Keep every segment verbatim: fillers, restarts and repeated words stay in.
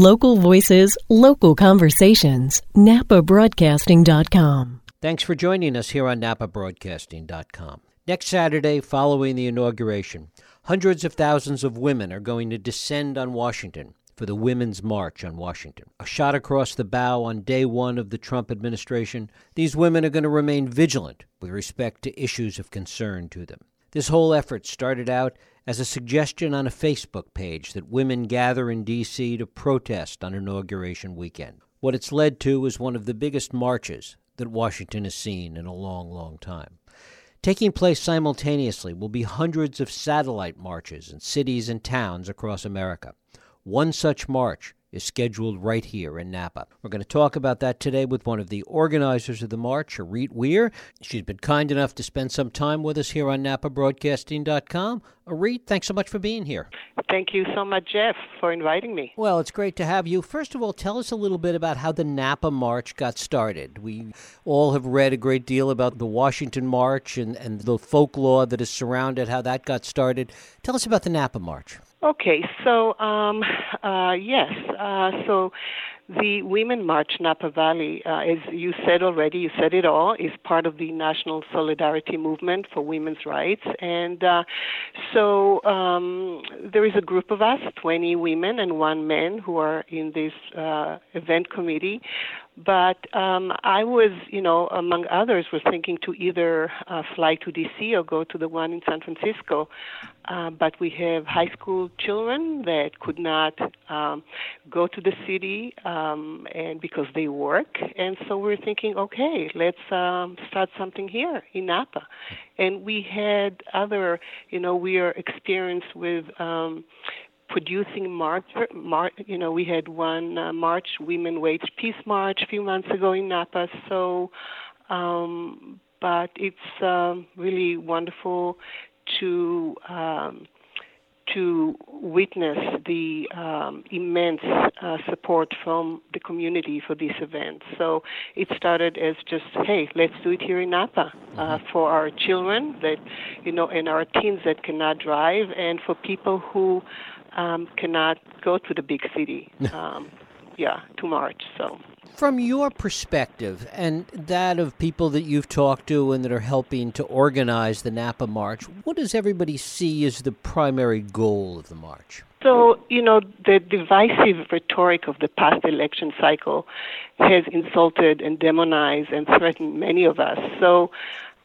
Local voices, local conversations. Napa Broadcasting dot com. Thanks for joining us here on Napa Broadcasting dot com. Next Saturday, following the inauguration, hundreds of thousands of women are going to descend on Washington for the Women's March on Washington. A shot across the bow on day one of the Trump administration, these women are going to remain vigilant with respect to issues of concern to them. This whole effort started out as a suggestion on a Facebook page that women gather in D C to protest on inauguration weekend. What it's led to is one of the biggest marches that Washington has seen in a long, long time. Taking place simultaneously will be hundreds of satellite marches in cities and towns across America. One such march is scheduled right here in Napa. We're going to talk about that today with one of the organizers of the march, Irit Weir. She's been kind enough to spend some time with us here on Napa Broadcasting dot com. Irit, thanks so much for being here. Thank you so much, Jeff, for inviting me. Well, it's great to have you. First of all, tell us a little bit about how the Napa March got started. We all have read a great deal about the Washington March and, and the folklore that is surrounded, how that got started. Tell us about the Napa March. Okay, so um, uh, yes, uh, so the Women March Napa Valley, uh, as you said already, you said it all, is part of the National Solidarity Movement for Women's Rights. And uh, so um, there is a group of us, twenty women and one man, who are in this uh, event committee. But um, I was, you know, among others, was thinking to either uh, fly to D C or go to the one in San Francisco. Uh, but we have high school children that could not um, go to the city um, and because they work. And so we're thinking, okay, let's um, start something here in Napa. And we had other, you know, we are experienced with um, producing march, march, you know, we had one uh, march, Women Wage Peace March, a few months ago in Napa. So, um, but it's um, really wonderful to um, to witness the um, immense uh, support from the community for this event. So it started as just, hey, let's do it here in Napa uh, for our children that, you know, and our teens that cannot drive, and for people who um, cannot go to the big city, um, yeah, to march. So. From your perspective and that of people that you've talked to and that are helping to organize the Napa March, what does everybody see as the primary goal of the march? So, you know, the divisive rhetoric of the past election cycle has insulted and demonized and threatened many of us. So,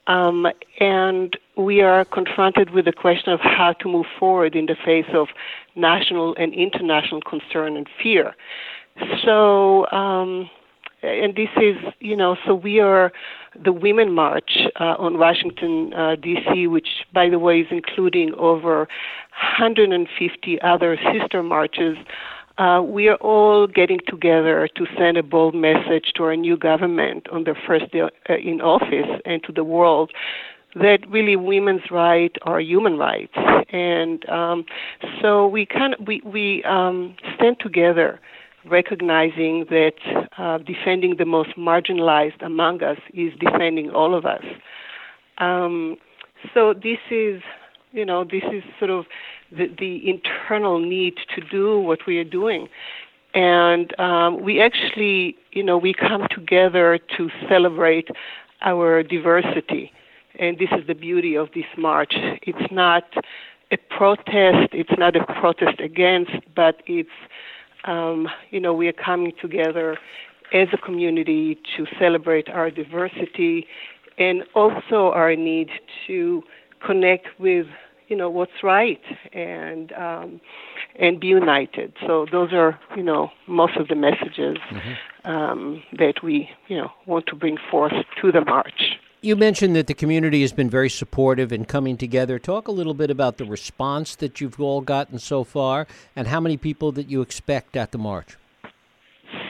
um, and we are confronted with the question of how to move forward in the face of national and international concern and fear. So, um, and this is, you know, so we are the Women March uh, on Washington, uh, D C, which, by the way, is including over one hundred fifty other sister marches. Uh, we are all getting together to send a bold message to our new government on their first day in office and to the world that really women's rights are human rights. And um, so we, kind of, we, we um, stand together, recognizing that uh, defending the most marginalized among us is defending all of us. Um, so this is, you know, this is sort of the, the internal need to do what we are doing. And um, we actually, you know, we come together to celebrate our diversity. And this is the beauty of this march. It's not a protest. It's not a protest against, but it's Um, you know, we are coming together as a community to celebrate our diversity and also our need to connect with, you know, what's right and um, and be united. So those are, you know, most of the messages mm-hmm. um, that we, you know, want to bring forth to the march. You mentioned that the community has been very supportive in coming together. Talk a little bit about the response that you've all gotten so far and how many people that you expect at the march.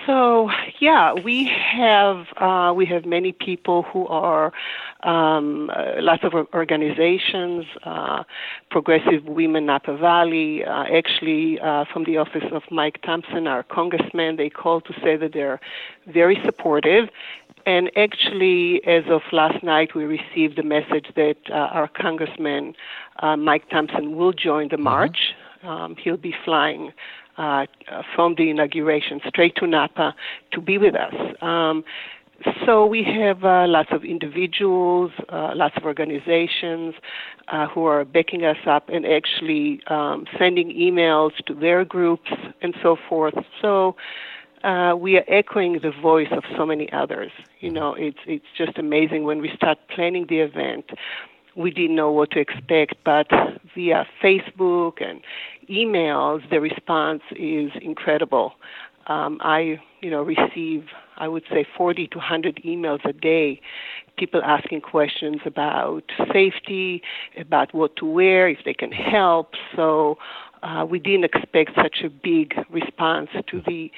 So, yeah, we have uh, we have many people who are, um, uh, lots of organizations, uh, Progressive Women Napa Valley, uh, actually uh, from the office of Mike Thompson, our congressman, they called to say that they're very supportive. And actually, as of last night, we received a message that uh, our congressman, uh, Mike Thompson, will join the march. Mm-hmm. Um, he'll be flying uh, from the inauguration straight to Napa to be with us. Um, So we have uh, lots of individuals, uh, lots of organizations uh, who are backing us up and actually um, sending emails to their groups and so forth. So uh, we are echoing the voice of so many others. You know, it's it's just amazing. When we start planning the event, we didn't know what to expect, but via Facebook and emails, the response is incredible. Um, I, you know, receive, I would say, forty to one hundred emails a day, people asking questions about safety, about what to wear, if they can help. So uh, we didn't expect such a big response to the,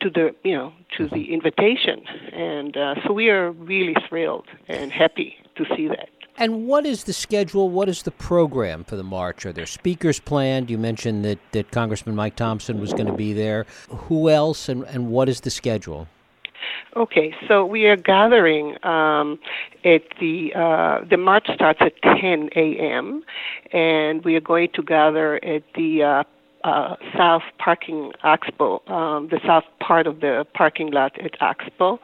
to the, you know, to the invitation. And uh, so we are really thrilled and happy to see that. And what is the schedule? What is the program for the march? Are there speakers planned? You mentioned that, that Congressman Mike Thompson was going to be there. Who else, and, and what is the schedule? Okay, so we are gathering um, at the, uh, the march starts at ten a.m., and we are going to gather at the uh, Uh, south parking Expo, um, the south part of the parking lot at Expo,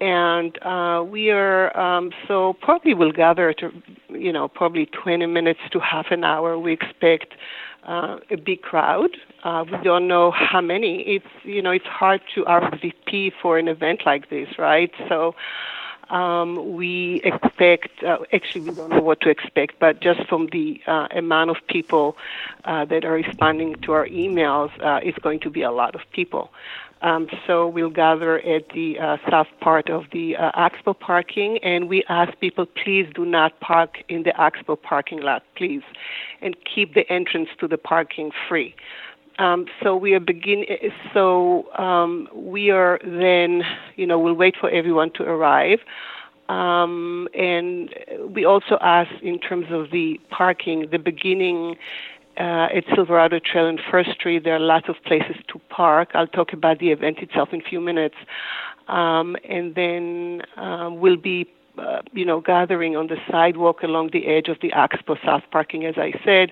and uh, we are um, so probably we'll gather to, you know, probably twenty minutes to half an hour. We expect uh, a big crowd. Uh, we don't know how many. It's you know it's hard to R S V P for an event like this, right? So. Um, we expect, uh, actually we don't know what to expect, but just from the uh, amount of people uh, that are responding to our emails, uh, it's going to be a lot of people. Um, so we'll gather at the uh, south part of the uh, Expo parking, and we ask people, please do not park in the Expo parking lot, please, and keep the entrance to the parking free. Um, so we are begin. So um, we are then, you know, we'll wait for everyone to arrive, um, and we also ask in terms of the parking. The beginning uh, at Silverado Trail and First Street, there are lots of places to park. I'll talk about the event itself in a few minutes, um, and then uh, we'll be. Uh, you know, gathering on the sidewalk along the edge of the Expo South Parking, as I said.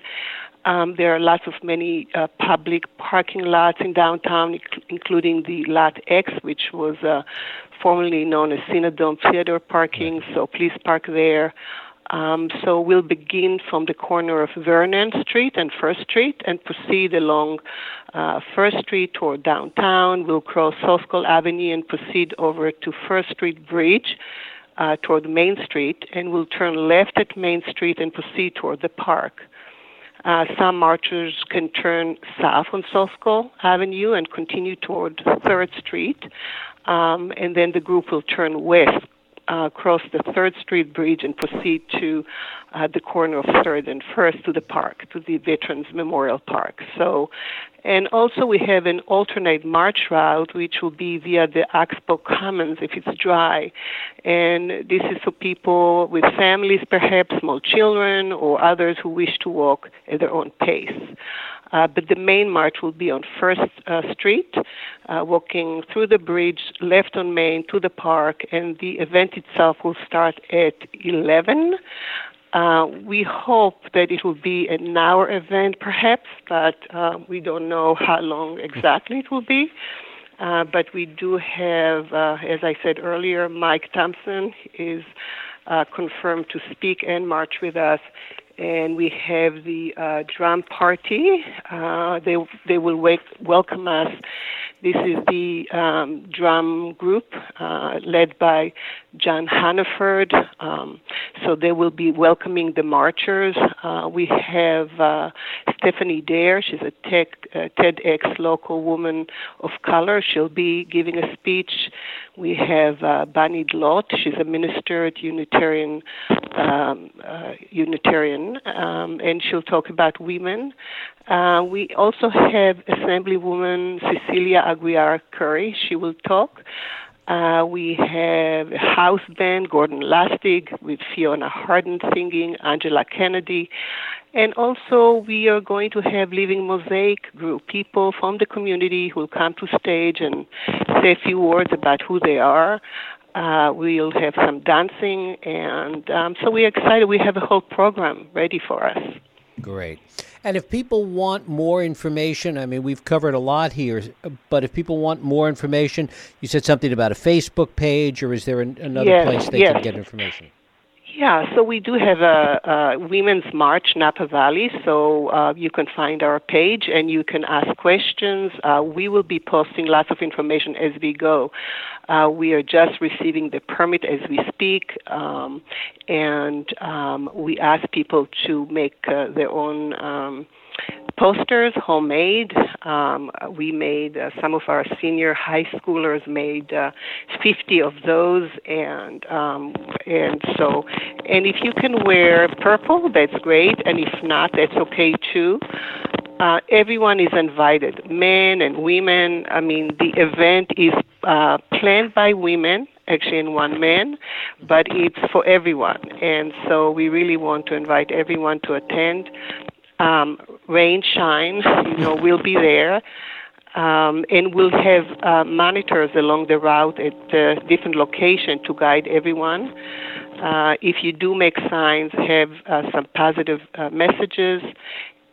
Um, there are lots of many uh, public parking lots in downtown, inc- including the Lot X, which was uh, formerly known as Cinedome Theater Parking, so please park there. Um, so we'll begin from the corner of Vernon Street and First Street and proceed along uh, First Street toward downtown. We'll cross Soskal Avenue and proceed over to First Street Bridge, Uh, toward Main Street, and will turn left at Main Street and proceed toward the park. Uh, some marchers can turn south on Soskal Avenue and continue toward third Street, um, and then the group will turn west, uh, across the third Street Bridge and proceed to uh, the corner of third and first to the park, to the Veterans Memorial Park. So, and also we have an alternate march route, which will be via the Expo Commons if it's dry. And this is for people with families, perhaps small children or others who wish to walk at their own pace. Uh, but the main march will be on First uh, Street, uh, walking through the bridge, left on Main to the park, and the event itself will start at eleven. Uh, we hope that it will be an hour event, perhaps, but uh, we don't know how long exactly it will be. Uh, but we do have, uh, as I said earlier, Mike Thompson is uh, confirmed to speak and march with us. And we have the uh, drum party. Uh, they they will wake, welcome us. This is the um, drum group uh, led by John Hannaford. Um, so they will be welcoming the marchers. Uh, we have uh, Stephanie Dare. She's a tech, uh, TEDx local woman of color. She'll be giving a speech. We have uh, Bunny Dlot. She's a minister at Unitarian um, uh, Unitarian. Um, and she'll talk about women. Uh, we also have Assemblywoman Cecilia Aguirre Curry. She will talk. Uh, we have a house band, Gordon Lustig, with Fiona Harden singing, Angela Kennedy. And also we are going to have Living Mosaic group, people from the community who will come to stage and say a few words about who they are. Uh, we'll have some dancing, and um, so we're excited. We have a whole program ready for us. Great. And if people want more information, I mean, we've covered a lot here, but if people want more information, you said something about a Facebook page, or is there an, another yes, place they yes. can get information? Yeah, so we do have a, a Women's March Napa Valley, so uh, you can find our page and you can ask questions. Uh, we will be posting lots of information as we go. Uh, we are just receiving the permit as we speak, um, and um, we ask people to make uh, their own um, posters, homemade. Um, we made, uh, some of our senior high schoolers made uh, fifty of those, and um, and so, and if you can wear purple, that's great, and if not, that's okay too. Uh, everyone is invited, men and women. I mean, the event is uh, planned by women, actually, and one man, but it's for everyone, and so we really want to invite everyone to attend. Um, rain, shine, you know, we'll be there. Um, and we'll have uh, monitors along the route at uh, different locations to guide everyone. Uh, if you do make signs, have uh, some positive uh, messages.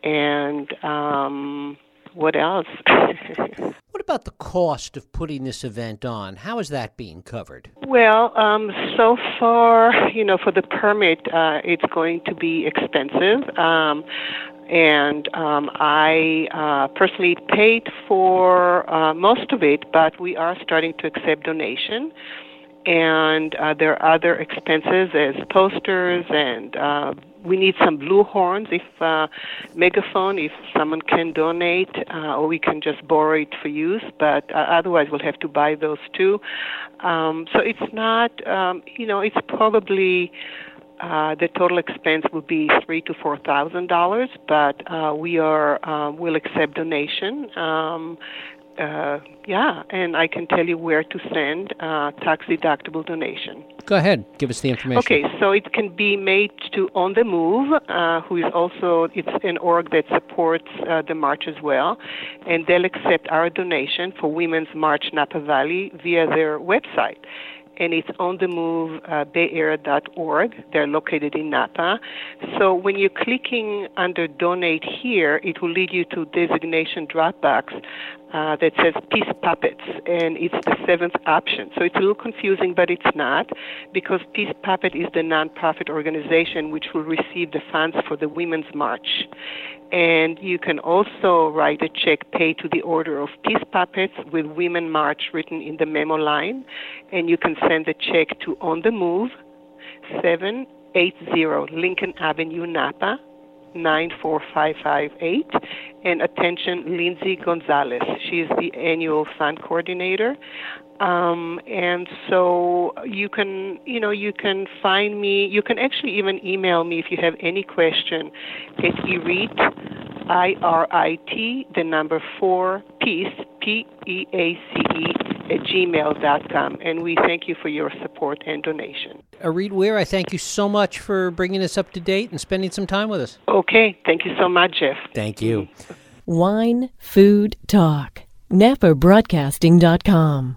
And um, what else? What about the cost of putting this event on? How is that being covered? Well, um, so far, you know, for the permit, uh, it's going to be expensive. Um And um, I uh, personally paid for uh, most of it, but we are starting to accept donation. And uh, there are other expenses as posters, and uh, we need some blue horns, if uh, megaphone, if someone can donate, uh, or we can just borrow it for use. But uh, otherwise, we'll have to buy those too. Um, so it's not, um, you know, it's probably... Uh, the total expense will be three to four thousand dollars, but uh, we are uh, will accept donation. Um, uh, yeah, and I can tell you where to send uh, tax-deductible donation. Go ahead, give us the information. Okay, so it can be made to On the Move, uh, who is also it's an org that supports uh, the march as well, and they'll accept our donation for Women's March Napa Valley via their website. And it's on the move bay area dot org. Uh, They're located in Napa. So when you're clicking under Donate Here, it will lead you to designation Dropbox uh, that says Peace Puppets, and it's the seventh option. So it's a little confusing, but it's not, because Peace Puppet is the nonprofit organization which will receive the funds for the Women's March. And you can also write a check paid to the Order of Peace Puppets with Women March written in the memo line. And you can send the check to On the Move, seven eighty Lincoln Avenue, Napa, nine four five five eight. And attention, Lindsay Gonzalez. She is the annual fund coordinator. Um, and so you can, you know, you can find me. You can actually even email me if you have any question at Irit, I R I T, the number four, peace, P E A C E, at gmail dot com. And we thank you for your support and donation. Irit Weir, I thank you so much for bringing us up to date and spending some time with us. Okay. Thank you so much, Jeff. Thank you. Wine, food, talk. Napa Broadcasting dot com.